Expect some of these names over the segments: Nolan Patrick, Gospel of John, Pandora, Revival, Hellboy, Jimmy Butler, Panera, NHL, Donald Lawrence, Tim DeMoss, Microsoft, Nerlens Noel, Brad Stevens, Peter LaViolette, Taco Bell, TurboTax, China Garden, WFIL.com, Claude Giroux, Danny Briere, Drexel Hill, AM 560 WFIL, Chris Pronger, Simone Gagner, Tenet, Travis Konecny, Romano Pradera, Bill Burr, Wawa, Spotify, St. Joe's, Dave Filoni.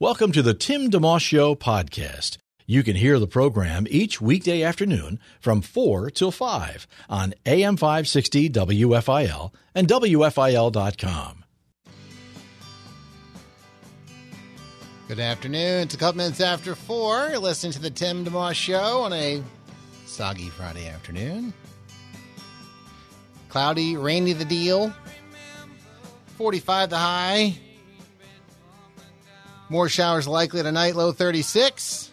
Welcome to the Tim DeMoss Show podcast. You can hear the program each weekday afternoon from 4 till 5 on AM 560 WFIL and WFIL.com. Good afternoon. It's a couple minutes after 4. You're listening to the Tim DeMoss Show on a soggy Friday afternoon. Cloudy, rainy the deal. 45 the high. More showers likely tonight, low 36.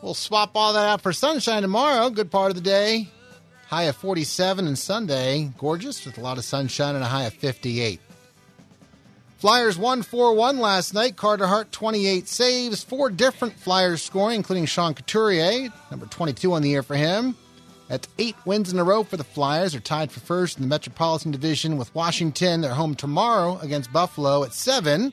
We'll swap all that out for sunshine tomorrow, good part of the day. High of 47 and Sunday, gorgeous with a lot of sunshine and a high of 58. Flyers 1-4-1 last night, Carter Hart 28 saves, 4 different Flyers scoring, including Sean Couturier, number 22 on the year for him. That's 8 wins in a row for the Flyers. They're tied for first in the Metropolitan Division with Washington. They're home tomorrow against Buffalo at 7.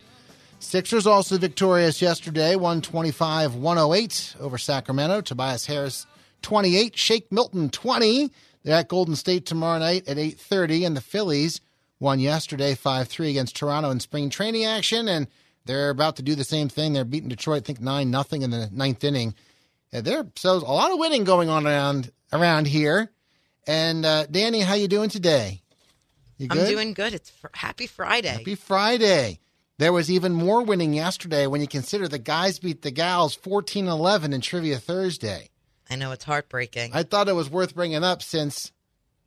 Sixers also victorious yesterday, 125-108 over Sacramento. Tobias Harris, 28. Shake Milton, 20. They're at Golden State tomorrow night at 8:30. And the Phillies won yesterday 5-3 against Toronto in spring training action. And they're about to do the same thing. They're beating Detroit, I think, 9-0 in the ninth inning. So a lot of winning going on around here. And Danny, how you doing today? You good? I'm doing good. It's Happy Friday. Happy Friday. There was even more winning yesterday when you consider the guys beat the gals 14-11 in Trivia Thursday. I know, it's heartbreaking. I thought it was worth bringing up since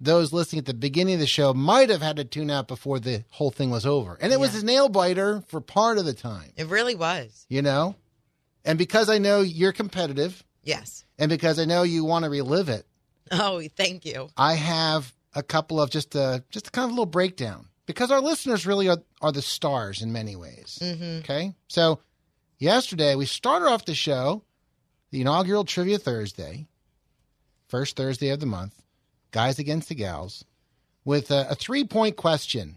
those listening at the beginning of the show might have had to tune out before the whole thing was over. And it was a nail-biter for part of the time. It really was. You know? And because I know you're competitive. Yes. And because I know you want to relive it. Oh, thank you. I have a couple of just a kind of little breakdown. Because our listeners really are the stars in many ways. Mm-hmm. Okay? So yesterday, we started off the show, the inaugural Trivia Thursday, first Thursday of the month, guys against the gals, with a three-point question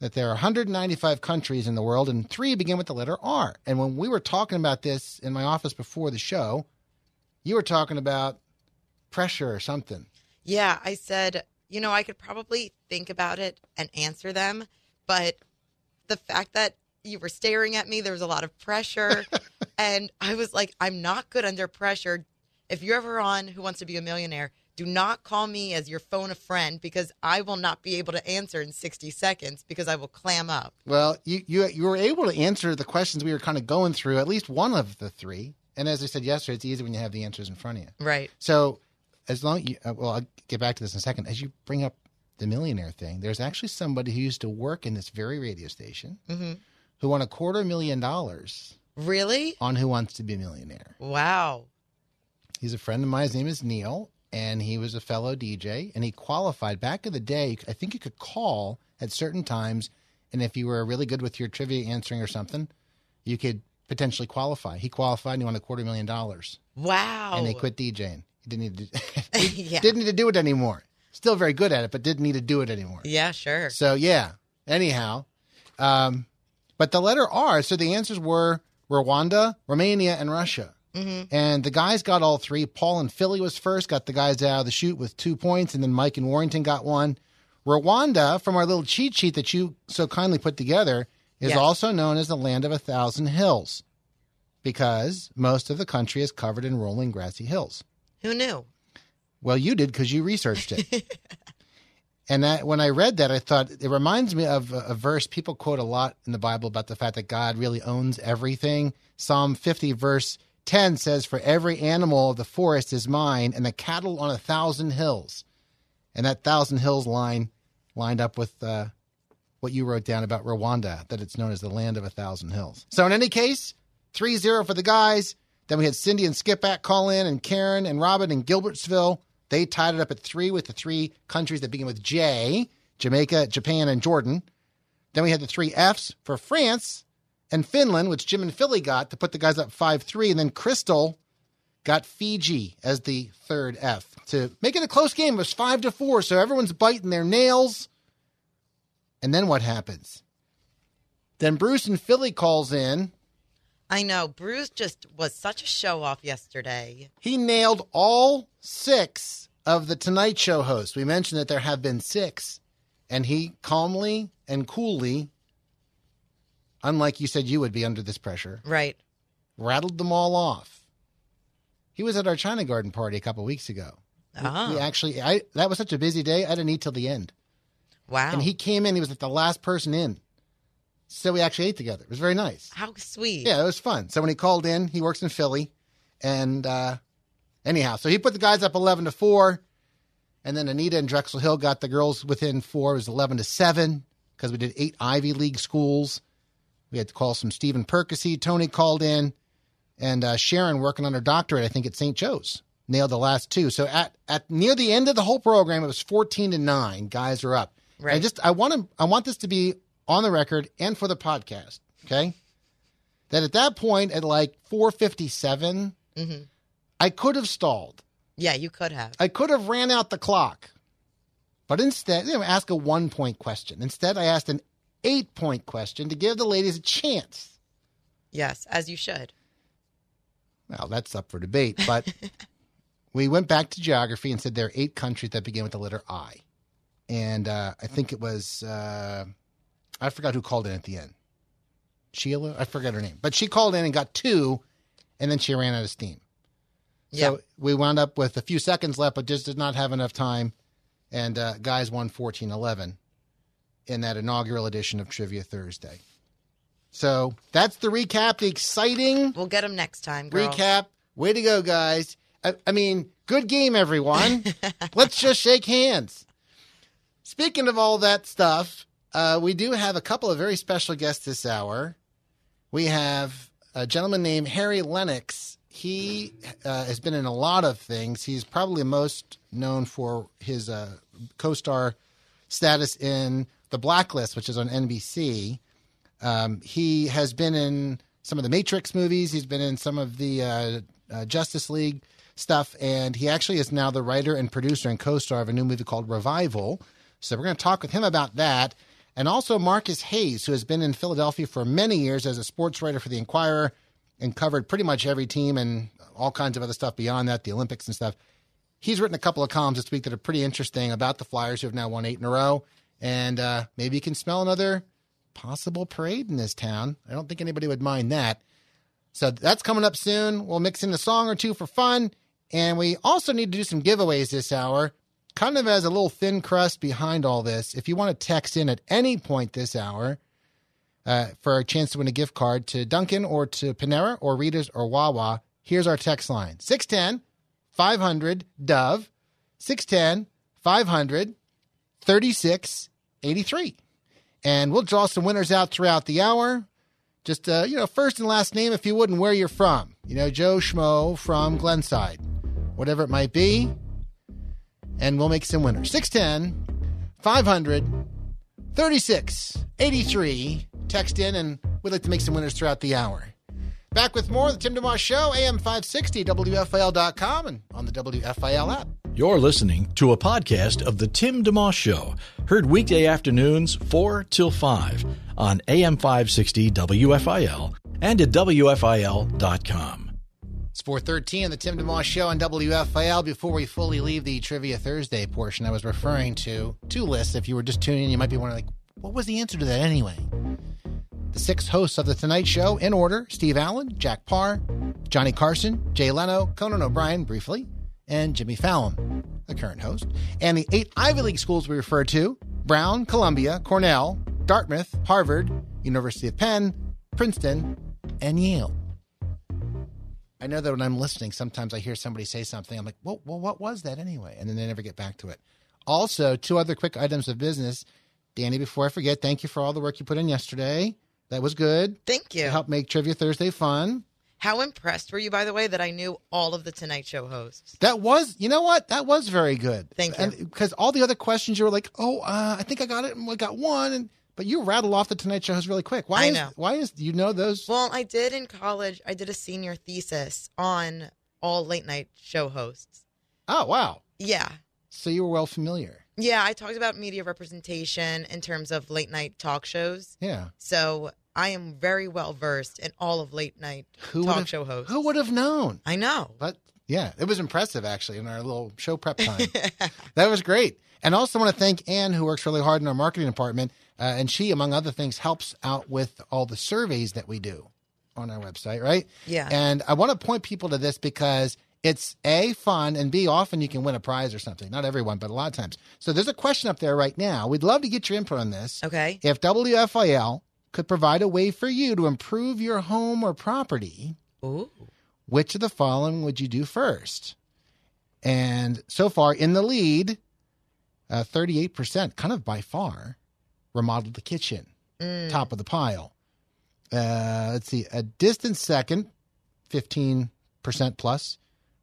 that there are 195 countries in the world, and 3 begin with the letter R. And when we were talking about this in my office before the show, you were talking about pressure or something. Yeah, I said, you know, I could probably think about it and answer them, but the fact that you were staring at me, there was a lot of pressure, and I was like, I'm not good under pressure. If you're ever on Who Wants to Be a Millionaire, do not call me as your phone a friend, because I will not be able to answer in 60 seconds because I will clam up. Well, you were able to answer the questions we were kind of going through, at least one of the 3, and as I said yesterday, it's easy when you have the answers in front of you. Right. So as long as you, well, I'll get back to this in a second. As you bring up the millionaire thing, there's actually somebody who used to work in this very radio station who won $250,000. Really? On Who Wants to Be a Millionaire. Wow. He's a friend of mine. His name is Neil, and he was a fellow DJ, and he qualified. Back in the day, I think you could call at certain times, and if you were really good with your trivia answering or something, you could potentially qualify. He qualified, and he won $250,000. Wow. And they quit DJing. Didn't need to do it anymore. Still very good at it, but didn't need to do it anymore. Yeah, sure. So, yeah. Anyhow. But the letter R, so the answers were Rwanda, Romania, and Russia. Mm-hmm. And the guys got all 3. Paul in Philly was first, got the guys out of the chute with 2 points, and then Mike in Warrington got 1. Rwanda, from our little cheat sheet that you so kindly put together, is also known as the land of 1,000 hills because most of the country is covered in rolling grassy hills. Who knew? Well, you did because you researched it. And when I read that, I thought, it reminds me of a verse people quote a lot in the Bible about the fact that God really owns everything. Psalm 50, verse 10 says, "For every animal of the forest is mine, and the cattle on 1,000 hills." And that 1,000 hills line lined up with what you wrote down about Rwanda, that it's known as the land of 1,000 hills. So in any case, 3-0 for the guys. Then we had Cindy and Skipback call in, and Karen and Robin in Gilbertsville. They tied it up at 3 with the 3 countries that begin with J, Jamaica, Japan, and Jordan. Then we had the 3 Fs for France, and Finland, which Jim and Philly got to put the guys up 5-3. And then Crystal got Fiji as the third F to make it a close game. It was 5-4, so everyone's biting their nails. And then what happens? Then Bruce in Philly calls in. I know. Bruce just was such a show-off yesterday. He nailed all 6 of the Tonight Show hosts. We mentioned that there have been 6. And he calmly and coolly, unlike you said you would be under this pressure, right, rattled them all off. He was at our China Garden party a couple weeks ago. Oh. We actually, that was such a busy day, I didn't eat till the end. Wow. And he came in. He was like the last person in. So we actually ate together. It was very nice. How sweet. Yeah, it was fun. So when he called in, he works in Philly. And anyhow, so he put the guys up 11-4. And then Anita and Drexel Hill got the girls within 4. It was 11-7 because we did 8 Ivy League schools. We had to call some Stephen Perkisey. Tony called in. And Sharon, working on her doctorate, I think, at St. Joe's, nailed the last 2. So at near the end of the whole program, it was 14-9. Guys are up. Right. I want this to be on the record and for the podcast, okay? That at that point, at like 4:57, I could have stalled. Yeah, you could have. I could have ran out the clock. But instead, I didn't ask a 1-point question. Instead, I asked an 8-point question to give the ladies a chance. Yes, as you should. Well, that's up for debate. But we went back to geography and said there are 8 countries that begin with the letter I. And I think it was, I forgot who called in at the end. Sheila? I forgot her name. But she called in and got 2, and then she ran out of steam. Yeah. So we wound up with a few seconds left, but just did not have enough time. And guys won 14-11 in that inaugural edition of Trivia Thursday. So that's the recap, the exciting. We'll get them next time, girls. Recap. Way to go, guys. I mean, good game, everyone. Let's just shake hands. Speaking of all that stuff, we do have a couple of very special guests this hour. We have a gentleman named Harry Lennix. He has been in a lot of things. He's probably most known for his co-star status in The Blacklist, which is on NBC. He has been in some of the Matrix movies. He's been in some of the Justice League stuff. And he actually is now the writer and producer and co-star of a new movie called Revival. So we're going to talk with him about that. And also Marcus Hayes, who has been in Philadelphia for many years as a sports writer for the Inquirer and covered pretty much every team and all kinds of other stuff beyond that, the Olympics and stuff. He's written a couple of columns this week that are pretty interesting about the Flyers, who have now won 8 in a row. And maybe you can smell another possible parade in this town. I don't think anybody would mind that. So that's coming up soon. We'll mix in a song or two for fun. And we also need to do some giveaways this hour. Kind of as a little thin crust behind all this, if you want to text in at any point this hour for a chance to win a gift card to Dunkin or to Panera or Rita's or Wawa, here's our text line. 610-500-DOVE, 610-500-3683. And we'll draw some winners out throughout the hour. Just, first and last name, if you would, and where you're from. Joe Schmo from Glenside, whatever it might be. And we'll make some winners. 610-500-3683. Text in, and we'd like to make some winners throughout the hour. Back with more of the Tim DeMoss Show, AM 560, WFIL.com, and on the WFIL app. You're listening to a podcast of the Tim DeMoss Show, heard weekday afternoons 4 till 5 on AM 560, WFIL, and at WFIL.com. It's 4:13 on the Tim DeMoss Show on WFIL. Before we fully leave the Trivia Thursday portion, I was referring to two lists. If you were just tuning in, you might be wondering, what was the answer to that anyway? The 6 hosts of The Tonight Show, in order: Steve Allen, Jack Parr, Johnny Carson, Jay Leno, Conan O'Brien, briefly, and Jimmy Fallon, the current host. And the 8 Ivy League schools we refer to: Brown, Columbia, Cornell, Dartmouth, Harvard, University of Penn, Princeton, and Yale. I know that when I'm listening, sometimes I hear somebody say something. I'm like, well, what was that anyway? And then they never get back to it. Also, 2 other quick items of business. Danny, before I forget, thank you for all the work you put in yesterday. That was good. Thank you. It helped make Trivia Thursday fun. How impressed were you, by the way, that I knew all of the Tonight Show hosts? That was, you know what? That was very good. Thank you. Because all the other questions, you were like, I think I got it, and I got one. And But you rattle off the Tonight Show host really quick. Why? I know. Why is you know those? Well, I did in college. I did a senior thesis on all late night show hosts. Oh, wow. Yeah. So you were well familiar. Yeah, I talked about media representation in terms of late night talk shows. Yeah. So I am very well versed in all of late night talk show hosts. Who would have known? I know. But yeah, it was impressive actually in our little show prep time. That was great. And also want to thank Anne, who works really hard in our marketing department. And she, among other things, helps out with all the surveys that we do on our website, right? Yeah. And I want to point people to this because it's A, fun, and B, often you can win a prize or something. Not everyone, but a lot of times. So there's a question up there right now. We'd love to get your input on this. Okay. If WFIL could provide a way for you to improve your home or property, ooh, which of the following would you do first? And so far, in the lead, 38%, kind of by far, remodeled the kitchen, top of the pile. Let's see, a distant second, 15% plus,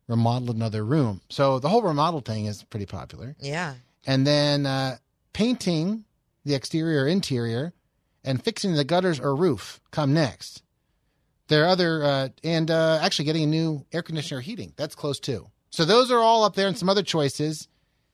remodeled another room. So the whole remodel thing is pretty popular. Yeah. And then painting the exterior, interior, and fixing the gutters or roof come next. There are other, and actually getting a new air conditioner or heating. That's close too. So those are all up there and some other choices.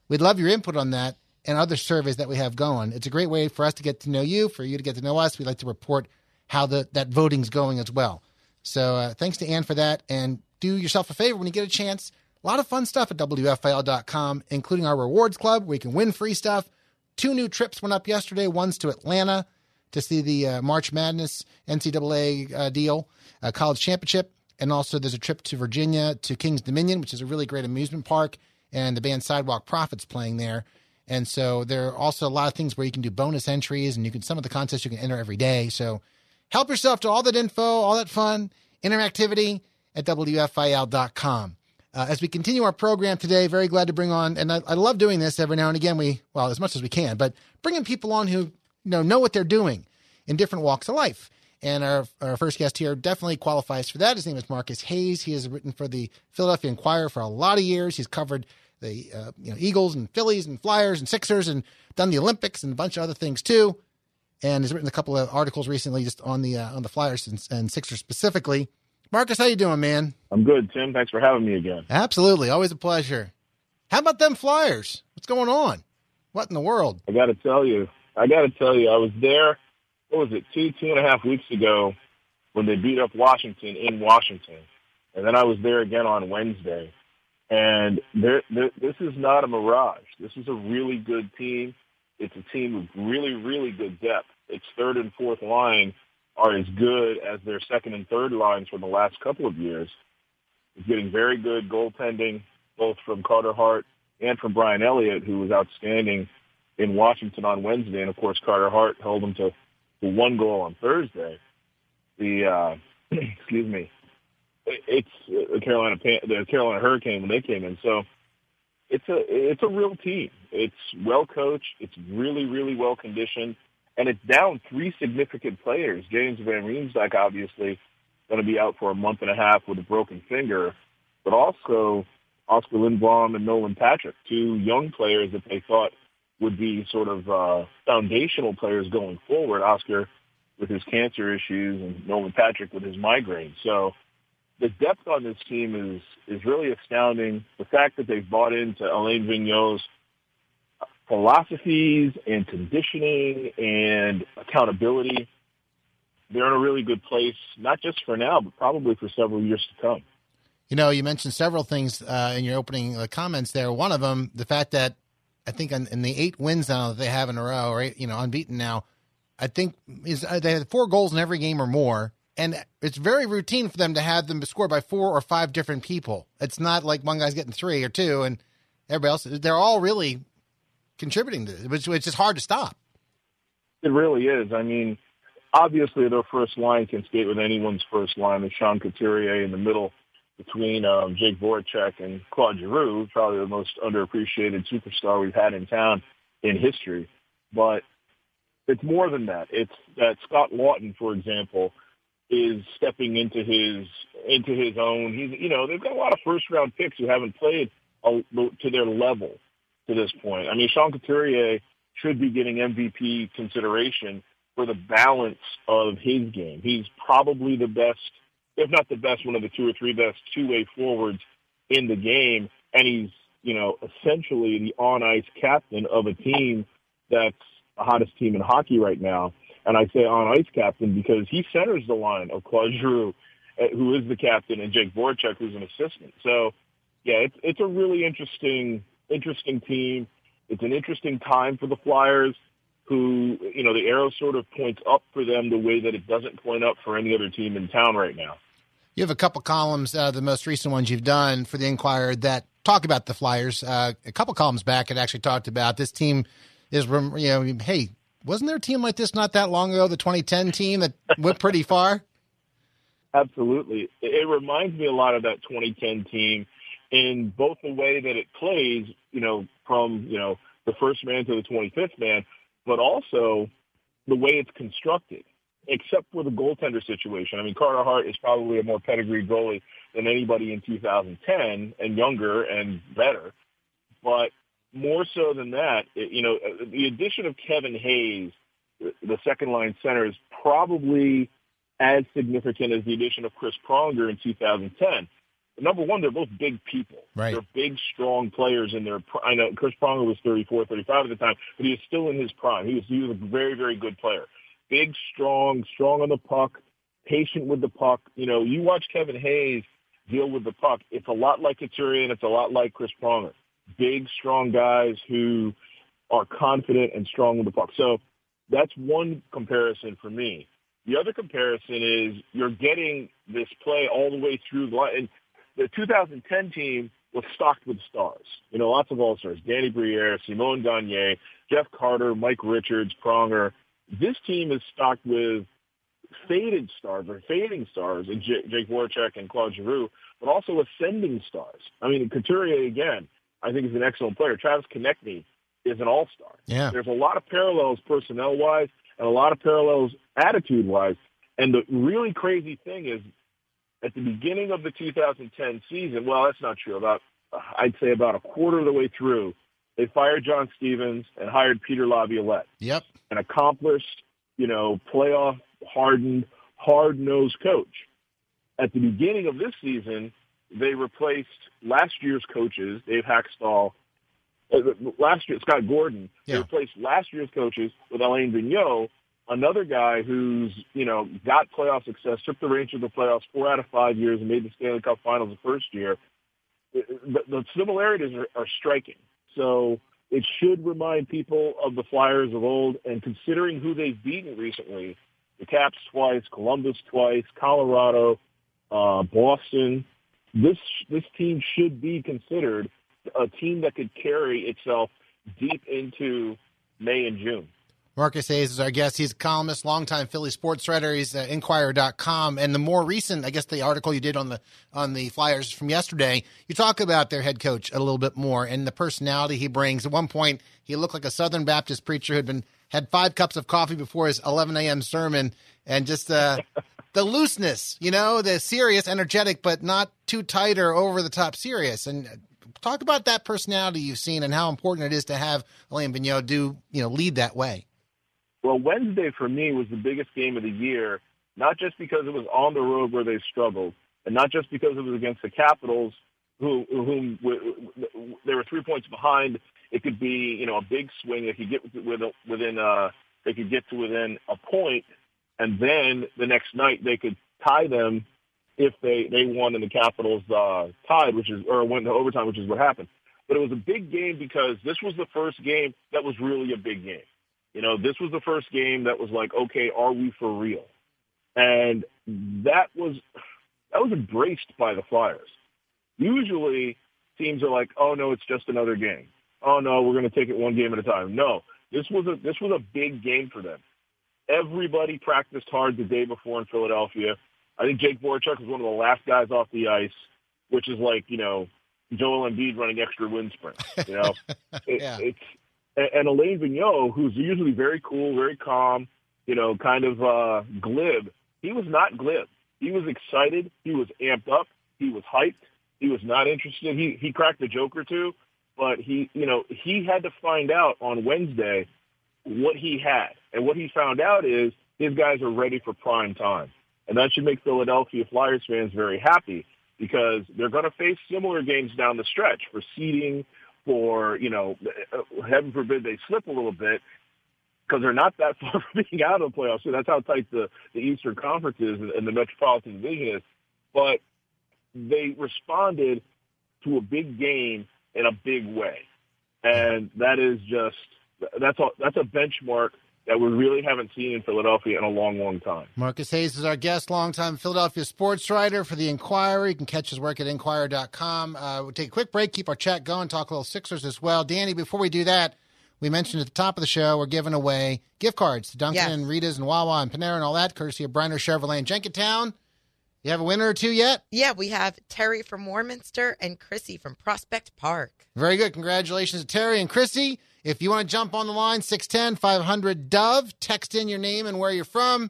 We'd love your input on that and other surveys that we have going. It's a great way for us to get to know you, for you to get to know us. We'd like to report how that voting's going as well. So thanks to Ann for that. And do yourself a favor when you get a chance. A lot of fun stuff at WFIL.com, including our rewards club where you can win free stuff. 2 new trips went up yesterday. One's to Atlanta to see the March Madness NCAA deal, college championship. And also there's a trip to Virginia to King's Dominion, which is a really great amusement park. And the band Sidewalk Prophets playing there. And so there are also a lot of things where you can do bonus entries, and some of the contests you can enter every day. So help yourself to all that info, all that fun, interactivity at WFIL.com. As we continue our program today, very glad to bring on, and I love doing this every now and again, as much as we can, but bringing people on who know what they're doing in different walks of life. And our first guest here definitely qualifies for that. His name is Marcus Hayes. He has written for the Philadelphia Inquirer for a lot of years. He's covered the Eagles and Phillies and Flyers and Sixers and done the Olympics and a bunch of other things too. And he's written a couple of articles recently just on the Flyers and Sixers specifically. Marcus, how you doing, man? I'm good, Tim. Thanks for having me again. Absolutely. Always a pleasure. How about them Flyers? What's going on? What in the world? I got to tell you, I was there, what was it, two and a half weeks ago when they beat up Washington in Washington. And then I was there again on Wednesday. And this is not a mirage. This is a really good team. It's a team with really, really good depth. Its third and fourth line are as good as their second and third lines from the last couple of years. It's getting very good goaltending, both from Carter Hart and from Brian Elliott, who was outstanding in Washington on Wednesday. And, of course, Carter Hart held them to 1 goal on Thursday. Excuse me. It's the Carolina Hurricane when they came in. So it's a real team. It's well coached. It's really, really well conditioned. And it's down 3 significant players. James Van Riemsdyk, obviously, going to be out for a month and a half with a broken finger. But also Oscar Lindblom and Nolan Patrick, 2 young players that they thought would be sort of foundational players going forward. Oscar with his cancer issues and Nolan Patrick with his migraine. So the depth on this team is really astounding. The fact that they've bought into Alain Vigneault's philosophies and conditioning and accountability, they're in a really good place, not just for now, but probably for several years to come. You mentioned several things in your opening comments there. One of them, the fact that I think in the 8 wins now that they have in a row, right, unbeaten now, I think they had 4 goals in every game or more. And it's very routine for them to have them score by 4 or 5 different people. It's not like one guy's getting 3 or 2 and everybody else. They're all really contributing to it, which is hard to stop. It really is. I mean, obviously their first line can skate with anyone's first line. There's Sean Couturier in the middle between Jake Voracek and Claude Giroux, probably the most underappreciated superstar we've had in town in history. But it's more than that. It's that Scott Lawton, for example, is stepping into his own. He's, they've got a lot of first-round picks who haven't played to their level to this point. I mean, Sean Couturier should be getting MVP consideration for the balance of his game. He's probably the best, if not the best, one of the two or three best two-way forwards in the game. And he's, you know, essentially the on-ice captain of a team that's the hottest team in hockey right now. And I say on-ice captain because he centers the line of Claude Giroux, who is the captain, and Jake Voracek, who's an assistant. So, yeah, it's a really interesting team. It's an interesting time for the Flyers, who, you know, the arrow sort of points up for them the way that it doesn't point up for any other team in town right now. You have a couple columns, the most recent ones you've done for the Inquirer, that talk about the Flyers. A couple columns back, it actually talked about this team is, you know, hey, wasn't there a team like this not that long ago, the 2010 team that went pretty far? Absolutely. It reminds me a lot of that 2010 team in both the way that it plays, you know, from, you know, the first man to the 25th man, but also the way it's constructed, except for the goaltender situation. I mean, Carter Hart is probably a more pedigreed goalie than anybody in 2010, and younger and better. But more so than that, you know, the addition of Kevin Hayes, the second-line center, is probably as significant as the addition of Chris Pronger in 2010. But number one, they're both big people. Right. They're big, strong players in their – I know Chris Pronger was 34, 35 at the time, but he was still in his prime. He was a very, very good player. Big, strong on the puck, patient with the puck. You know, you watch Kevin Hayes deal with the puck. It's a lot like Couturier, and it's a lot like Chris Pronger. Big, strong guys who are confident and strong with the puck. So that's one comparison for me. The other comparison is you're getting this play all the way through the line. And the 2010 team was stocked with stars, you know, lots of all-stars, Danny Briere, Simone Gagner, Jeff Carter, Mike Richards, Pronger. This team is stocked with faded stars or fading stars, and Jake Voracek and Claude Giroux, but also ascending stars. I mean, Couturier, again, I think he's an excellent player. Travis Konecny is an all-star. Yeah. There's a lot of parallels personnel-wise and a lot of parallels attitude-wise. And the really crazy thing is at the beginning of the 2010 season, well, that's not true. I'd say about a quarter of the way through, they fired John Stevens and hired Peter Laviolette. Yep. An accomplished, you know, playoff-hardened, hard-nosed coach. At the beginning of this season, they replaced last year's coaches, Dave Haxtell, Scott Gordon. Yeah. They replaced last year's coaches with Alain Vigneault, another guy who's, you know, got playoff success, took the Rangers to the playoffs 4 out of 5 years and made the Stanley Cup Finals the first year. The similarities are striking. So it should remind people of the Flyers of old, and considering who they've beaten recently, the Caps twice, Columbus twice, Colorado, Boston, this team should be considered a team that could carry itself deep into May and June. Marcus Hayes is our guest. He's a columnist, longtime Philly sports writer. He's at Inquirer.com. And the more recent, I guess, the article you did on the Flyers from yesterday, you talk about their head coach a little bit more and the personality he brings. At one point, he looked like a Southern Baptist preacher who had 5 cups of coffee before his 11 a.m. sermon, and just the looseness, you know, the serious, energetic, but not too tight or over-the-top serious. And talk about that personality you've seen and how important it is to have Alain Vigneault lead that way. Well, Wednesday for me was the biggest game of the year, not just because it was on the road where they struggled, and not just because it was against the Capitals, whom they were 3 points behind. It could be, you know, a big swing. They could get to within a point, and then the next night they could tie them if they won and the Capitals tied, or went to overtime, which is what happened. But it was a big game because this was the first game that was really a big game. You know, this was the first game that was like, okay, are we for real? And that was embraced by the Flyers. Usually teams are like, oh, no, it's just another game. Oh, no, we're going to take it one game at a time. No, this was a big game for them. Everybody practiced hard the day before in Philadelphia. I think Jake Voracek was one of the last guys off the ice, which is like, you know, Joel Embiid running extra wind sprints. You know, yeah. And Alain Vigneault, who's usually very cool, very calm, you know, kind of glib, he was not glib. He was excited. He was amped up. He was hyped. He was not interested. He cracked a joke or two, but he had to find out on Wednesday what he had. And what he found out is his guys are ready for prime time. And that should make Philadelphia Flyers fans very happy, because they're going to face similar games down the stretch for seeding, for, you know, heaven forbid they slip a little bit, because they're not that far from being out of the playoffs. So that's how tight the Eastern Conference is and the Metropolitan Division is. But they responded to a big game in a big way. And that is just, that's a benchmark that we really haven't seen in Philadelphia in a long, long time. Marcus Hayes is our guest, longtime Philadelphia sports writer for The Inquirer. You can catch his work at Inquirer.com. We'll take a quick break, keep our chat going, talk a little Sixers as well. Danny, before we do that, we mentioned at the top of the show, we're giving away gift cards to Dunkin, yes, Rita's, and Wawa, and Panera, and all that, courtesy of Bryner Chevrolet in Jenkintown. You have a winner or two yet? Yeah, we have Terry from Warminster and Chrissy from Prospect Park. Very good. Congratulations to Terry and Chrissy. If you want to jump on the line, 610-500-DOVE, text in your name and where you're from,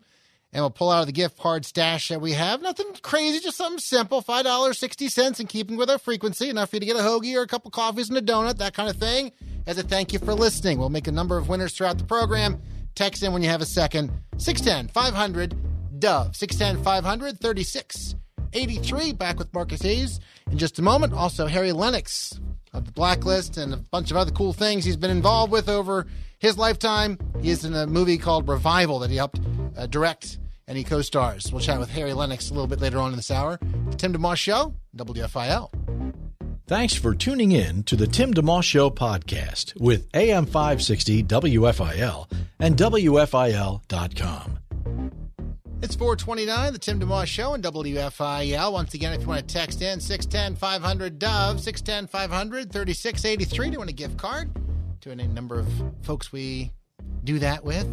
and we'll pull out of the gift card stash that we have. Nothing crazy, just something simple, $5.60 in keeping with our frequency, enough for you to get a hoagie or a couple coffees and a donut, that kind of thing, as a thank you for listening. We'll make a number of winners throughout the program. Text in when you have a second, 610-500-DOVE, 610-500-3683. Back with Marcus Hayes in just a moment. Also, Harry Lennix of The Blacklist and a bunch of other cool things he's been involved with over his lifetime. He is in a movie called Revival that he helped direct, and he co-stars. We'll chat with Harry Lennix a little bit later on in this hour. The Tim DeMoss Show, WFIL. Thanks for tuning in to the Tim DeMoss Show podcast with AM 560 WFIL and WFIL.com. It's 429, the Tim DeMoss Show and WFIL. Once again, if you want to text in, 610-500-DOVE, 610-500-3683. Do you want a gift card to any number of folks we do that with?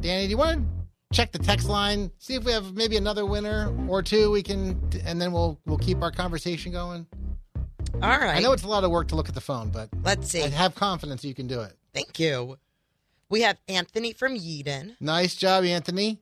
Danny, do you want to check the text line, see if we have maybe another winner or two we can, and then we'll keep our conversation going? All right. I know it's a lot of work to look at the phone, but let's see. I have confidence you can do it. Thank you. We have Anthony from Yeadon. Nice job, Anthony.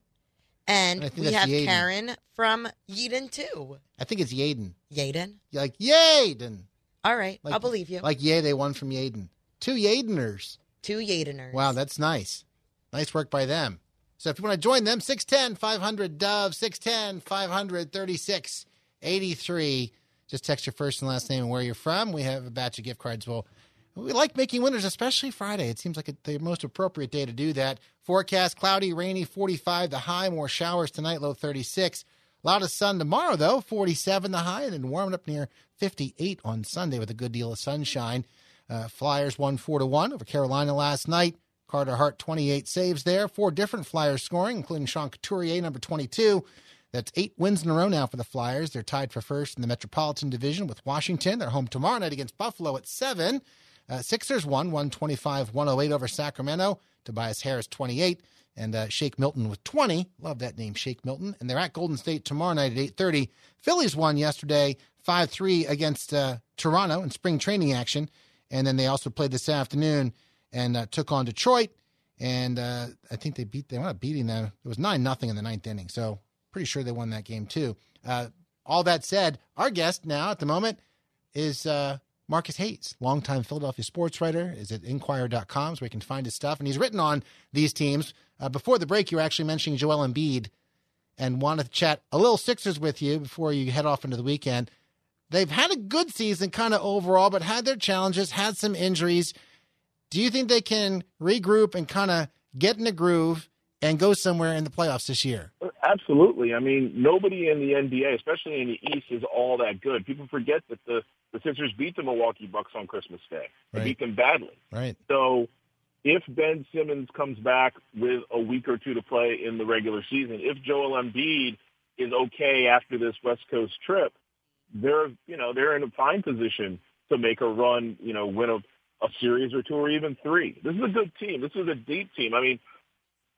And we have Yeadon. Karen from Yeadon, too. I think it's Yeadon. Yeadon? You're like, Yeadon. All right. Like, I'll believe you. Like, yay, they won from Yeadon. Two Yeadoners. Two Yeadoners. Wow, that's nice. Nice work by them. So if you want to join them, 610-500-DOVE, 610-500-3683. Just text your first and last name and where you're from. We have a batch of gift cards. Well, we like making winners, especially Friday. It seems like the most appropriate day to do that. Forecast, cloudy, rainy, 45, the high, more showers tonight, low 36. A lot of sun tomorrow, though, 47, the high, and then warming up near 58 on Sunday with a good deal of sunshine. Flyers won 4-1 over Carolina last night. Carter Hart, 28 saves there. Four different Flyers scoring, including Sean Couturier, number 22. That's 8 wins in a row now for the Flyers. They're tied for first in the Metropolitan Division with Washington. They're home tomorrow night against Buffalo at 7. Sixers won 125-108 over Sacramento. Tobias Harris, 28, and Shake Milton with 20. Love that name, Shake Milton. And they're at Golden State tomorrow night at 8:30. Phillies won yesterday 5-3 against Toronto in spring training action. And then they also played this afternoon and took on Detroit. And I think they wound up beating them. It was 9-0 in the ninth inning. So pretty sure they won that game too. All that said, our guest now at the moment is... Marcus Hayes, longtime Philadelphia sports writer, is at Inquirer.com, so we can find his stuff. And he's written on these teams. Before the break, you were actually mentioning Joel Embiid and wanted to chat a little Sixers with you before you head off into the weekend. They've had a good season kind of overall, but had their challenges, had some injuries. Do you think they can regroup and kind of get in a groove and go somewhere in the playoffs this year? Absolutely. I mean, nobody in the NBA, especially in the East, is all that good. People forget that the Sixers beat the Milwaukee Bucks on Christmas Day. They beat them badly. Right. So if Ben Simmons comes back with a week or two to play in the regular season, if Joel Embiid is okay after this West Coast trip, they're in a fine position to make a run, win a series or two or even three. This is a good team. This is a deep team. I mean,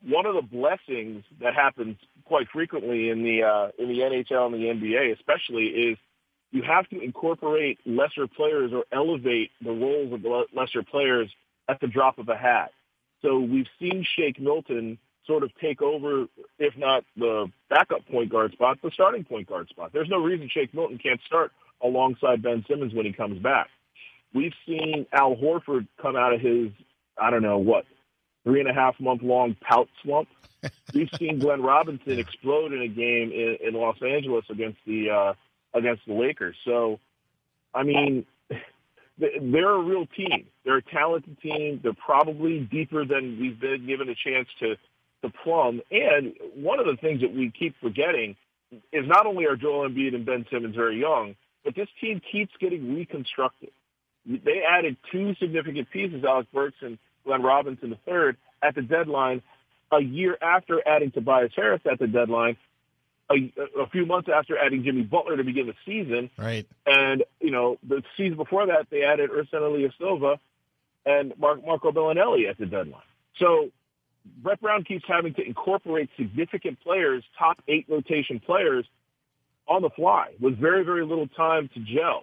one of the blessings that happens quite frequently in the NHL and the NBA especially is you have to incorporate lesser players or elevate the roles of the lesser players at the drop of a hat. So we've seen Shake Milton sort of take over, if not the backup point guard spot, the starting point guard spot. There's no reason Shake Milton can't start alongside Ben Simmons when he comes back. We've seen Al Horford come out of his, 3.5-month-long pout slump. We've seen Glenn Robinson explode in a game in Los Angeles against the Lakers. So, I mean, they're a real team. They're a talented team. They're probably deeper than we've been given a chance to plumb. And one of the things that we keep forgetting is not only are Joel Embiid and Ben Simmons very young, but this team keeps getting reconstructed. They added two significant pieces, Alec Burks and Glenn Robinson III, at the deadline, a year after adding Tobias Harris at the deadline, a few months after adding Jimmy Butler to begin the season. Right. And, you know, the season before that, they added Ersan Ilyasova and Marco Bellinelli at the deadline. So Brett Brown keeps having to incorporate significant players, top 8 rotation players, on the fly with very, very little time to gel.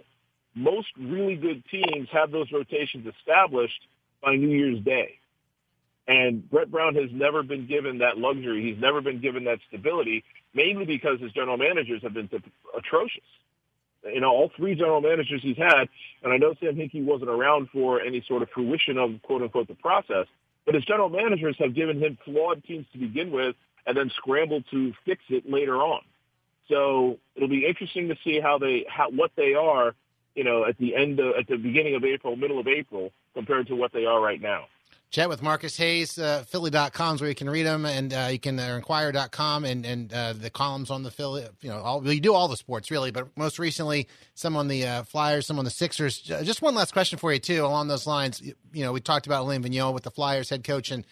Most really good teams have those rotations established by New Year's Day. And Brett Brown has never been given that luxury. He's never been given that stability, mainly because his general managers have been atrocious. You know, all 3 general managers he's had, and I know Sam Hinkie wasn't around for any sort of fruition of, quote-unquote, the process, but his general managers have given him flawed teams to begin with and then scrambled to fix it later on. So it'll be interesting to see what they are, you know, at the beginning of April, middle of April, compared to what they are right now. Chat with Marcus Hayes, Philly.com is where you can read him, and you can Inquirer.com and the columns on the Philly. You know, you do all the sports really, but most recently some on the Flyers, some on the Sixers. Just one last question for you too, along those lines. You know, we talked about Alain Vigneault with the Flyers head coach and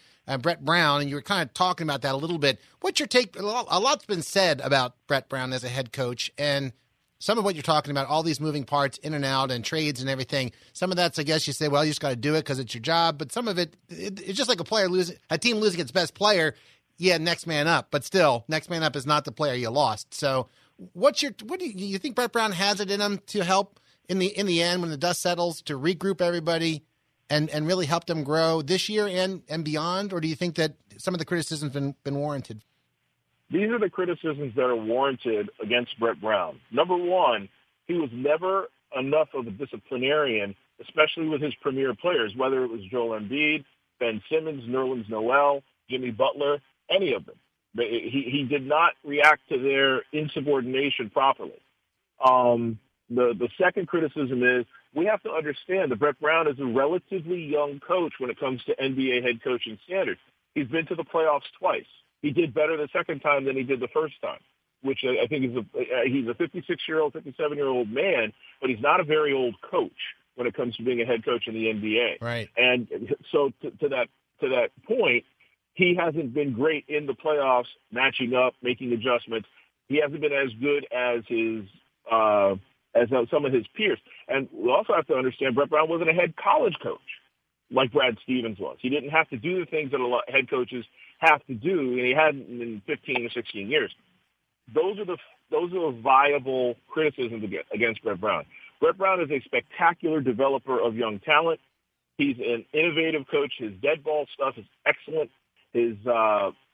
Brett Brown, and you were kind of talking about that a little bit. What's your take? A lot's been said about Brett Brown as a head coach, and some of what you're talking about, all these moving parts in and out and trades and everything, some of that's, I guess you say, well, you just got to do it because it's your job. But some of it's just like a team losing its best player. Yeah, next man up. But still, next man up is not the player you lost. So what do you think Brett Brown has it in him to help in the end when the dust settles to regroup everybody and really help them grow this year and beyond? Or do you think that some of the criticism's been warranted? These are the criticisms that are warranted against Brett Brown. Number one, he was never enough of a disciplinarian, especially with his premier players, whether it was Joel Embiid, Ben Simmons, Nerlens Noel, Jimmy Butler, any of them. He did not react to their insubordination properly. The second criticism is we have to understand that Brett Brown is a relatively young coach when it comes to NBA head coaching standards. He's been to the playoffs twice. He did better the second time than he did the first time, which I think is he's a 56-year-old, 57-year-old man, but he's not a very old coach when it comes to being a head coach in the NBA. Right. And so to that point, he hasn't been great in the playoffs, matching up, making adjustments. He hasn't been as good as some of his peers. And we also have to understand Brett Brown wasn't a head college coach like Brad Stevens was. He didn't have to do the things that a lot of head coaches have to do, and he hadn't in 15 or 16 years. Those are the viable criticisms against Brett Brown. Brett Brown is a spectacular developer of young talent. He's an innovative coach. His dead ball stuff is excellent. His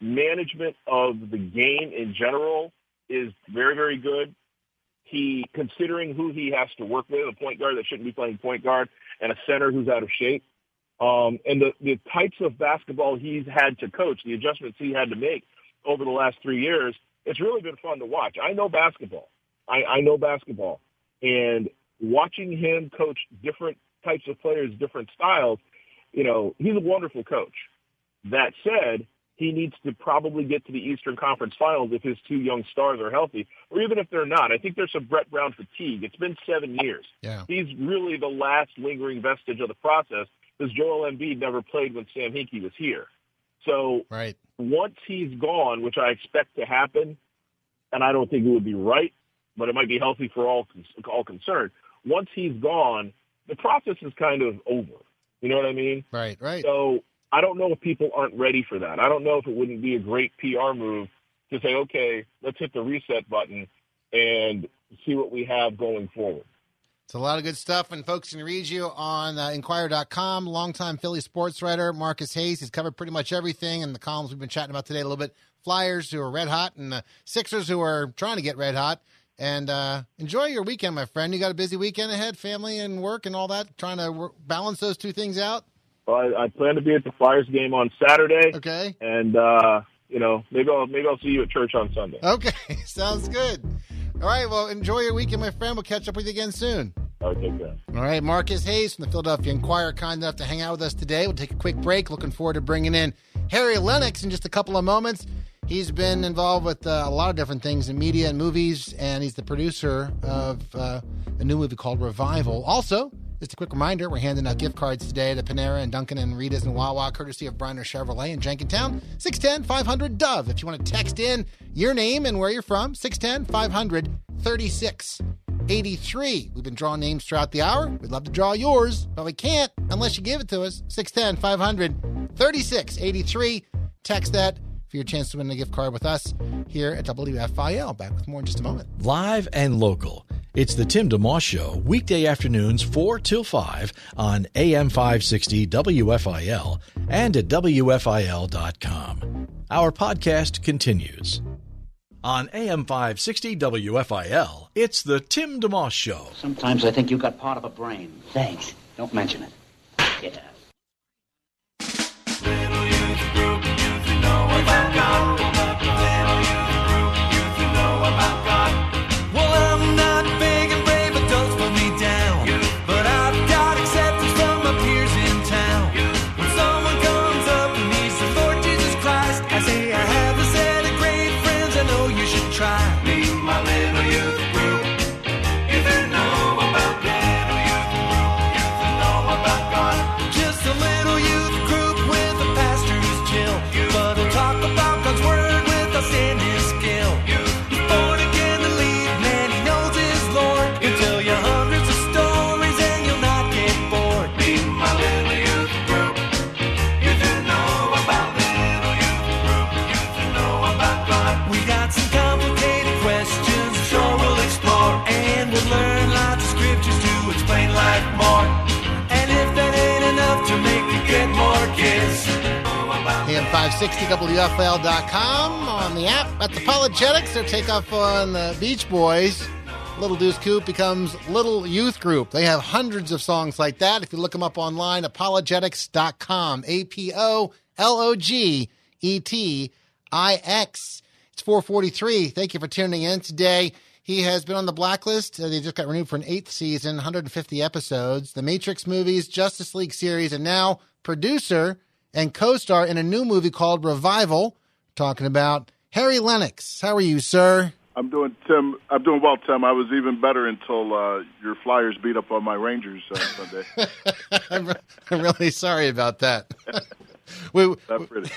management of the game in general is very, very good. He, considering who he has to work with, a point guard that shouldn't be playing point guard and a center who's out of shape, and the types of basketball he's had to coach, the adjustments he had to make over the last 3 years, it's really been fun to watch. I know basketball. And watching him coach different types of players, different styles, you know, he's a wonderful coach. That said, he needs to probably get to the Eastern Conference Finals if his 2 young stars are healthy, or even if they're not. I think there's some Brett Brown fatigue. It's been 7 years. Yeah. He's really the last lingering vestige of the process, because Joel Embiid never played when Sam Hinkie was here. So right. Once he's gone, which I expect to happen, and I don't think it would be right, but it might be healthy for all concerned. Once he's gone, the process is kind of over. You know what I mean? Right, right. So I don't know if people aren't ready for that. I don't know if it wouldn't be a great PR move to say, okay, let's hit the reset button and see what we have going forward. It's a lot of good stuff, and folks can read you on Inquirer.com. Longtime Philly sports writer Marcus Hayes. He's covered pretty much everything in the columns we've been chatting about today a little bit. Flyers, who are red hot, and Sixers, who are trying to get red hot. And enjoy your weekend, my friend. You got a busy weekend ahead, family and work and all that, trying to balance those 2 things out? Well, I plan to be at the Flyers game on Saturday. Okay. And, you know, maybe I'll see you at church on Sunday. Okay. Sounds good. All right. Well, enjoy your weekend, my friend. We'll catch up with you again soon. All right, Marcus Hayes from the Philadelphia Inquirer, kind enough to hang out with us today. We'll take a quick break. Looking forward to bringing in Harry Lennix in just a couple of moments. He's been involved with a lot of different things in media and movies, and he's the producer of a new movie called Revival. Also, just a quick reminder, we're handing out gift cards today to Panera and Dunkin and Rita's and Wawa, courtesy of Bryner Chevrolet in Jenkintown. 610-500-DOVE. If you want to text in your name and where you're from, 610-500-3683. We've been drawing names throughout the hour. We'd love to draw yours, but we can't unless you give it to us. 610-500-3683. Text that for your chance to win a gift card with us here at WFIL. Back with more in just a moment. Live and local. It's the Tim DeMoss Show, weekday afternoons 4 till 5 on AM 560 WFIL and at WFIL.com. Our podcast continues. On AM 560 WFIL, it's the Tim DeMoss Show. Sometimes I think you got part of a brain. Thanks. Don't mention it. Get out. Little youth group, youth who know about God. Little youth group, youth who know about God. Well, I'm not big and brave, adults put me down. But I've got acceptance from my peers in town. When someone comes up and needs the Lord Jesus Christ, I say I have a set of great friends, I know you should try. Meet my little youth group, if you know about little youth group, you can know about God. Just a little youth group with a pastor who's chill, but he'll talk about God's word with us in his skill. AM 560 WFIL.com on the app. That's Apologetics, their takeoff on the Beach Boys. Little Deuce Coupe becomes Little Youth Group. They have hundreds of songs like that. If you look them up online, apologetics.com. APOLOGETIX. It's 4:43. Thank you for tuning in today. He has been on The Blacklist. They just got renewed for an 8th season, 150 episodes. The Matrix movies, Justice League series, and now producer and co-star in a new movie called Revival. Talking about Harry Lennix. How are you, sir? I'm doing well, Tim. I was even better until your Flyers beat up on my Rangers Sunday. I'm really sorry about that. Not pretty.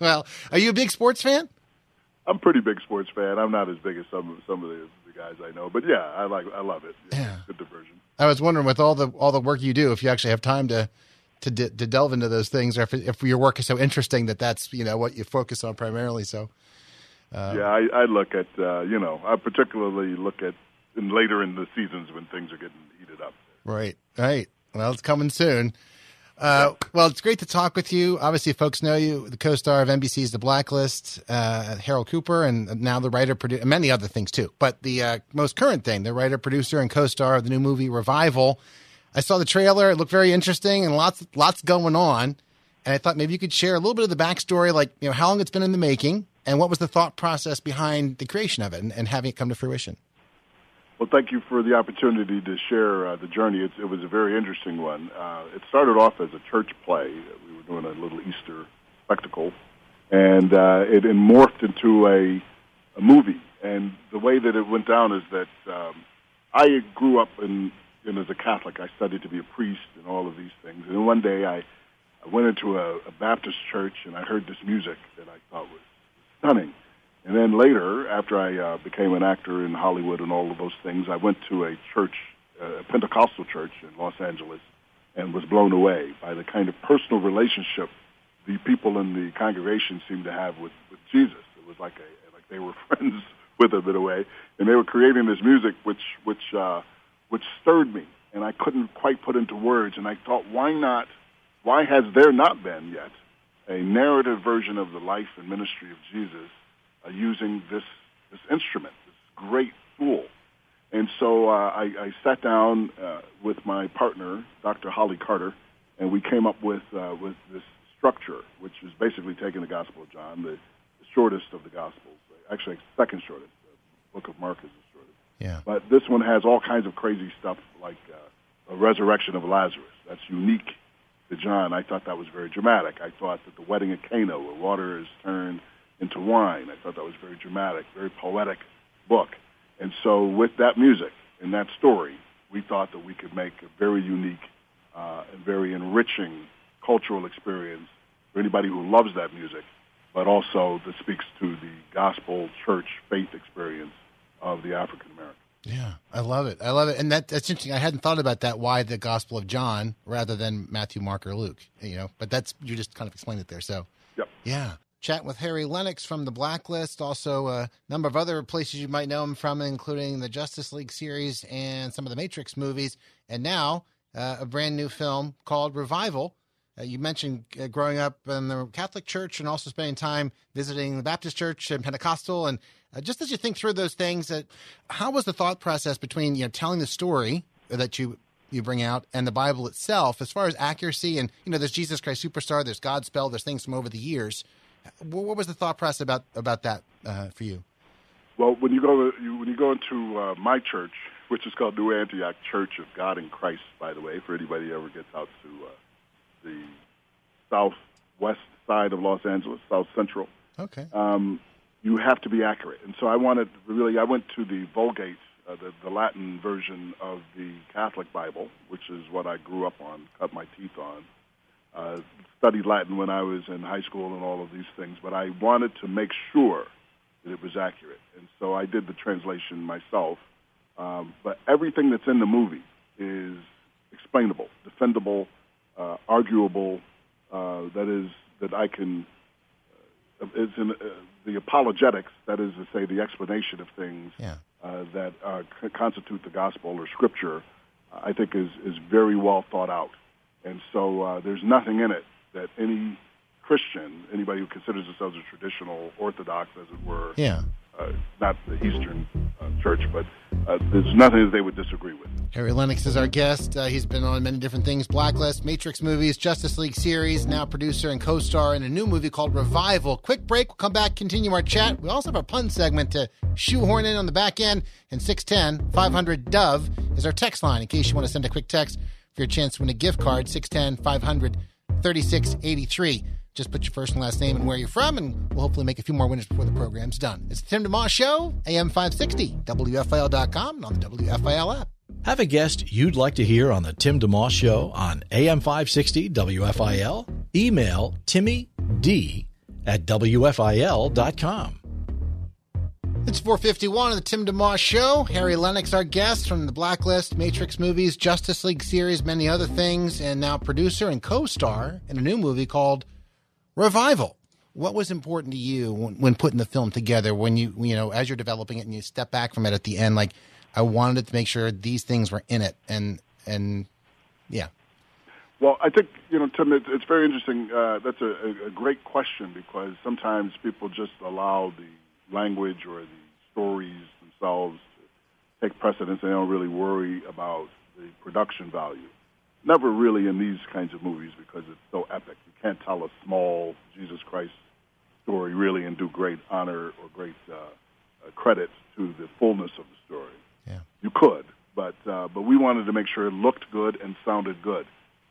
Well, are you a big sports fan? I'm a pretty big sports fan. I'm not as big as some of the guys I know, but yeah, I love it. Yeah. Good diversion. I was wondering, with all the work you do, if you actually have time to delve into those things, or if your work is so interesting that's what you focus on primarily. So, I look at I particularly look at later in the seasons when things are getting heated up. Right. Well, it's coming soon. Well, it's great to talk with you. Obviously, folks know you, the co-star of NBC's The Blacklist, Harold Cooper, and now the writer, producer, many other things too. But the most current thing, the writer, producer, and co-star of the new movie Revival. I saw the trailer. It looked very interesting, and lots going on. And I thought maybe you could share a little bit of the backstory, like how long it's been in the making, and what was the thought process behind the creation of it and having it come to fruition. Well, thank you for the opportunity to share the journey. It was a very interesting one. It started off as a church play. We were doing a little Easter spectacle, and it morphed into a movie. And the way that it went down is that I grew up and as a Catholic, I studied to be a priest and all of these things. And one day I went into a Baptist church, and I heard this music that I thought was stunning. And then later, after I became an actor in Hollywood and all of those things, I went to a church, a Pentecostal church in Los Angeles, and was blown away by the kind of personal relationship the people in the congregation seemed to have with Jesus. It was like they were friends with him in a way, and they were creating this music which stirred me, and I couldn't quite put into words. And I thought, why has there not been yet a narrative version of the life and ministry of Jesus using this instrument, this great tool? And so I sat down with my partner, Dr. Holly Carter, and we came up with this structure, which is basically taking the Gospel of John, the shortest of the Gospels, actually second shortest. The Book of Mark is the shortest. Yeah. But this one has all kinds of crazy stuff, like a resurrection of Lazarus. That's unique to John. I thought that was very dramatic. I thought that the wedding at Cana, where water is turned into wine, I thought that was very dramatic, very poetic book. And so with that music and that story, we thought that we could make a very unique and very enriching cultural experience for anybody who loves that music, but also that speaks to the gospel, church, faith experience of the African American. Yeah, I love it. I love it. And that's interesting. I hadn't thought about that, why the Gospel of John rather than Matthew, Mark, or Luke, you know, but that's, you just kind of explained it there. So, yep. Yeah. Chat with Harry Lennix from The Blacklist, also a number of other places you might know him from, including the Justice League series and some of the Matrix movies, and now a brand new film called Revival. You mentioned growing up in the Catholic Church and also spending time visiting the Baptist Church and Pentecostal, and just as you think through those things, how was the thought process between telling the story that you bring out and the Bible itself, as far as accuracy and there's Jesus Christ Superstar, there's Godspell, there's things from over the years. What was the thought process about that for you? Well, when you go into my church, which is called New Antioch Church of God in Christ, by the way, for anybody who ever gets out to the southwest side of Los Angeles, South Central, okay, you have to be accurate. And so I went to the Vulgate, the Latin version of the Catholic Bible, which is what I grew up on, cut my teeth on. Studied Latin when I was in high school and all of these things, but I wanted to make sure that it was accurate. And so I did the translation myself. But everything that's in the movie is explainable, defendable, arguable, the apologetics, that is to say the explanation of things that constitute the gospel or scripture, I think is very well thought out. And so there's nothing in it that any Christian, anybody who considers themselves a traditional Orthodox, as it were, not the Eastern Church, but there's nothing that they would disagree with. Harry Lennix is our guest. He's been on many different things, Blacklist, Matrix movies, Justice League series, now producer and co-star in a new movie called Revival. Quick break. We'll come back, continue our chat. We also have our pun segment to shoehorn in on the back end, and 610-500-DOVE is our text line in case you want to send a quick text. Your chance to win a gift card, 610-500-3683. Just put your first and last name and where you're from, and we'll hopefully make a few more winners before the program's done. It's the Tim DeMoss Show, AM 560, WFIL.com, and on the WFIL app. Have a guest you'd like to hear on the Tim DeMoss Show on AM 560, WFIL? Email timmyd@WFIL.com. It's 4:51 of the Tim DeMoss Show. Harry Lennix, our guest from The Blacklist, Matrix movies, Justice League series, many other things, and now producer and co-star in a new movie called Revival. What was important to you when putting the film together, when you as you're developing it and you step back from it at the end, like, I wanted to make sure these things were in it, and yeah. Well, I think, Tim, it's very interesting. That's a great question, because sometimes people just allow the language or the stories themselves take precedence, and they don't really worry about the production value. Never really in these kinds of movies, because it's so epic. You can't tell a small Jesus Christ story really and do great honor or great credit to the fullness of the story. Yeah. You could, but we wanted to make sure it looked good and sounded good.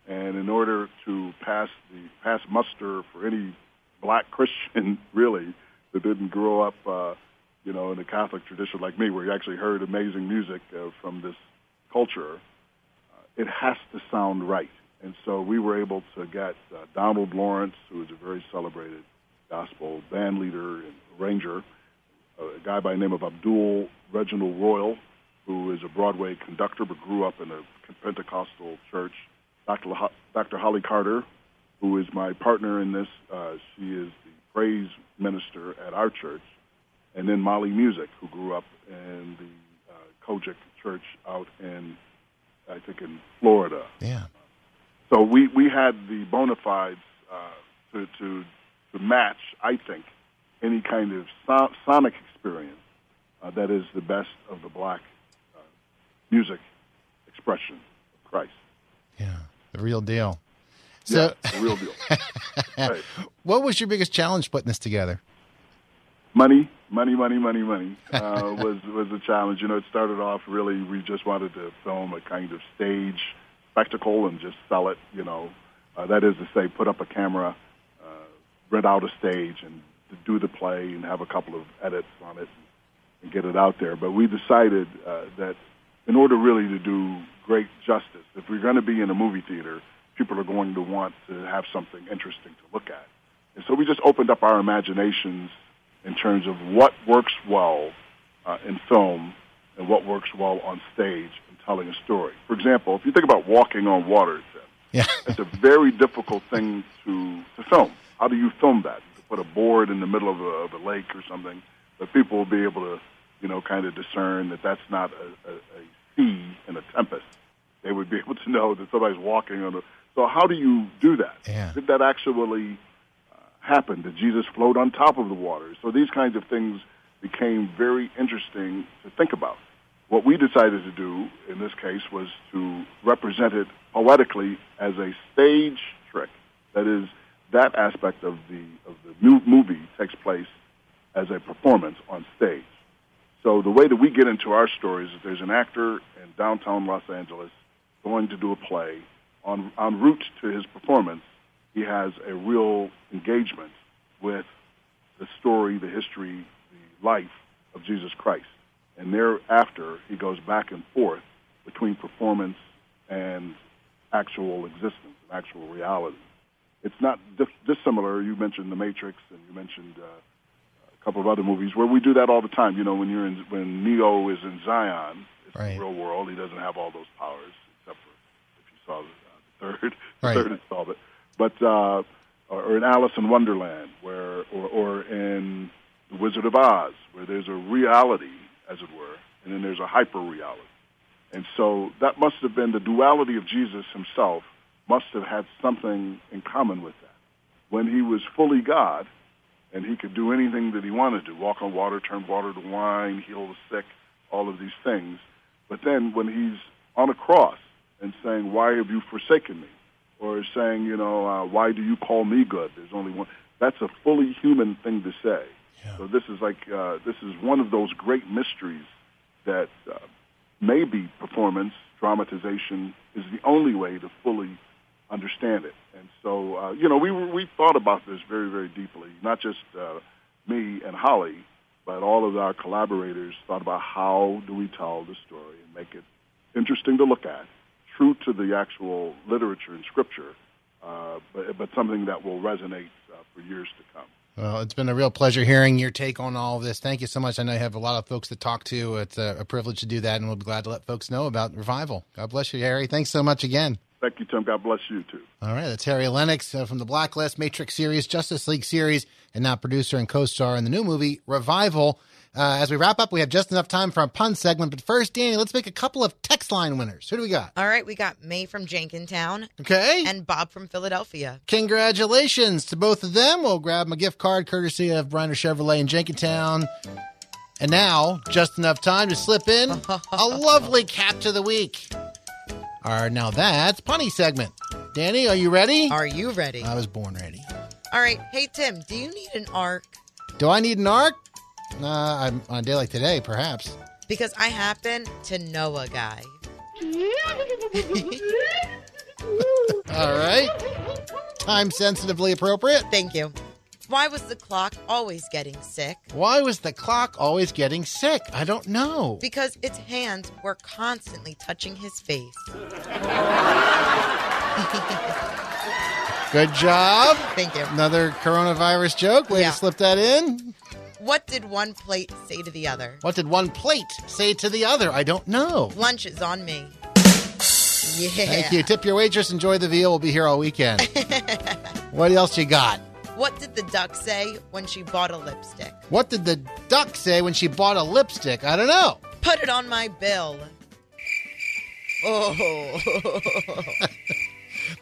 And in order to pass muster for any black Christian, really, that didn't grow up, in a Catholic tradition like me, where you actually heard amazing music from this culture, it has to sound right. And so we were able to get Donald Lawrence, who is a very celebrated gospel band leader and arranger, a guy by the name of Abdul Reginald Royal, who is a Broadway conductor but grew up in a Pentecostal church, Dr. Holly Carter, who is my partner in this. She is the praise minister at our church, and then Molly Music, who grew up in the Kojic church out in, I think, in Florida. Yeah. So we had the bona fides to match, I think, any kind of sonic experience that is the best of the black music expression of Christ. Yeah, the real deal. So, yeah, real deal. Right. What was your biggest challenge putting this together? Money was a challenge. You know, it started off really, we just wanted to film a kind of stage spectacle and just sell it, you know. That is to say, put up a camera, rent out a stage, and do the play and have a couple of edits on it and get it out there. But we decided that in order really to do great justice, if we're going to be in a movie theater, people are going to want to have something interesting to look at. And so we just opened up our imaginations in terms of what works well in film and what works well on stage in telling a story. For example, if you think about Walking on Water, it's a very difficult thing to film. How do you film that? You put a board in the middle of a lake or something, but people will be able to, you know, kind of discern that that's not a sea in a tempest. They would be able to know that somebody's walking on a... So how do you do that? Yeah. Did that actually happen? Did Jesus float on top of the water? So these kinds of things became very interesting to think about. What we decided to do in this case was to represent it poetically as a stage trick. That is, that aspect of the movie takes place as a performance on stage. So the way that we get into our stories is there's an actor in downtown Los Angeles going to do a play. En route to his performance, he has a real engagement with the story, the history, the life of Jesus Christ. And thereafter, he goes back and forth between performance and actual existence, actual reality. It's not dissimilar. You mentioned The Matrix, and you mentioned a couple of other movies where we do that all the time. You know, when Neo is in Zion, it's the real world. He doesn't have all those powers, except for if you saw the third installment, but or in Alice in Wonderland, where or in The Wizard of Oz, where there's a reality, as it were, and then there's a hyper reality. And so that must have been the duality of Jesus himself. Must have had something in common with that. When he was fully God, and he could do anything that he wanted to, walk on water, turn water to wine, heal the sick, all of these things. But then when he's on a cross, and saying, why have you forsaken me? Or saying, you know, why do you call me good? There's only one. That's a fully human thing to say. Yeah. So this is like, this is one of those great mysteries that maybe performance, dramatization is the only way to fully understand it. And so, you know, we thought about this very, very deeply. Not just me and Holly, but all of our collaborators thought about how do we tell the story and make it interesting to look at, true to the actual literature and scripture, but something that will resonate for years to come. Well, it's been a real pleasure hearing your take on all of this. Thank you so much. I know you have a lot of folks to talk to. It's a privilege to do that, and we'll be glad to let folks know about Revival. God bless you, Harry. Thanks so much again. Thank you, Tim. God bless you, too. All right. That's Harry Lennix from The Blacklist, Matrix series, Justice League series, and now producer and co-star in the new movie, Revival. As we wrap up, we have just enough time for our pun segment. But first, Danny, let's make a couple of text line winners. Who do we got? All right. We got May from Jenkintown. Okay. And Bob from Philadelphia. Congratulations to both of them. We'll grab them a gift card courtesy of Bryner Chevrolet in Jenkintown. And now, just enough time to slip in a lovely cap to the week. All right. Now that's punny segment. Danny, are you ready? Are you ready? I was born ready. All right. Hey, Tim, do you need an arc? Do I need an arc? On a day like today, perhaps. Because I happen to know a guy. All right. Time sensitively appropriate. Thank you. Why was the clock always getting sick? Why was the clock always getting sick? I don't know. Because its hands were constantly touching his face. Good job. Thank you. Another coronavirus joke. Way to slip that in. What did one plate say to the other? What did one plate say to the other? I don't know. Lunch is on me. Yeah. Thank you. Tip your waitress. Enjoy the veal. We'll be here all weekend. What else you got? What did the duck say when she bought a lipstick? What did the duck say when she bought a lipstick? I don't know. Put it on my bill. Oh.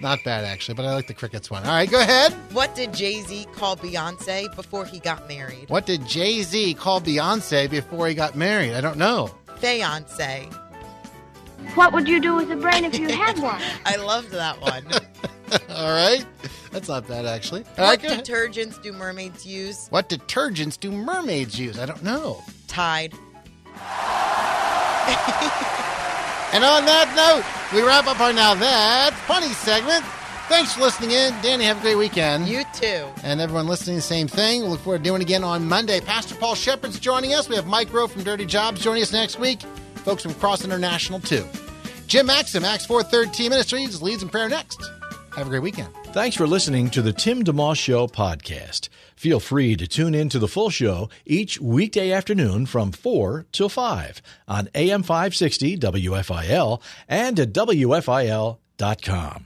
Not bad, actually, but I like the crickets one. All right, go ahead. What did Jay-Z call Beyonce before he got married? What did Jay-Z call Beyonce before he got married? I don't know. Fiancé. What would you do with a brain if you had one? I loved that one. All right. That's not bad, actually. What detergents do mermaids use? What detergents do mermaids use? I don't know. Tide. And on that note, we wrap up our Now That's Funny segment. Thanks for listening in. Danny, have a great weekend. You too. And everyone listening, the same thing. We'll look forward to doing it again on Monday. Pastor Paul Shepherd's joining us. We have Mike Rowe from Dirty Jobs joining us next week. Folks from Cross International, too. Jim Maxim, Acts 4:13 Ministries, leads in prayer next. Have a great weekend. Thanks for listening to the Tim DeMoss Show podcast. Feel free to tune in to the full show each weekday afternoon from 4 till 5 on AM 560 WFIL and at WFIL.com.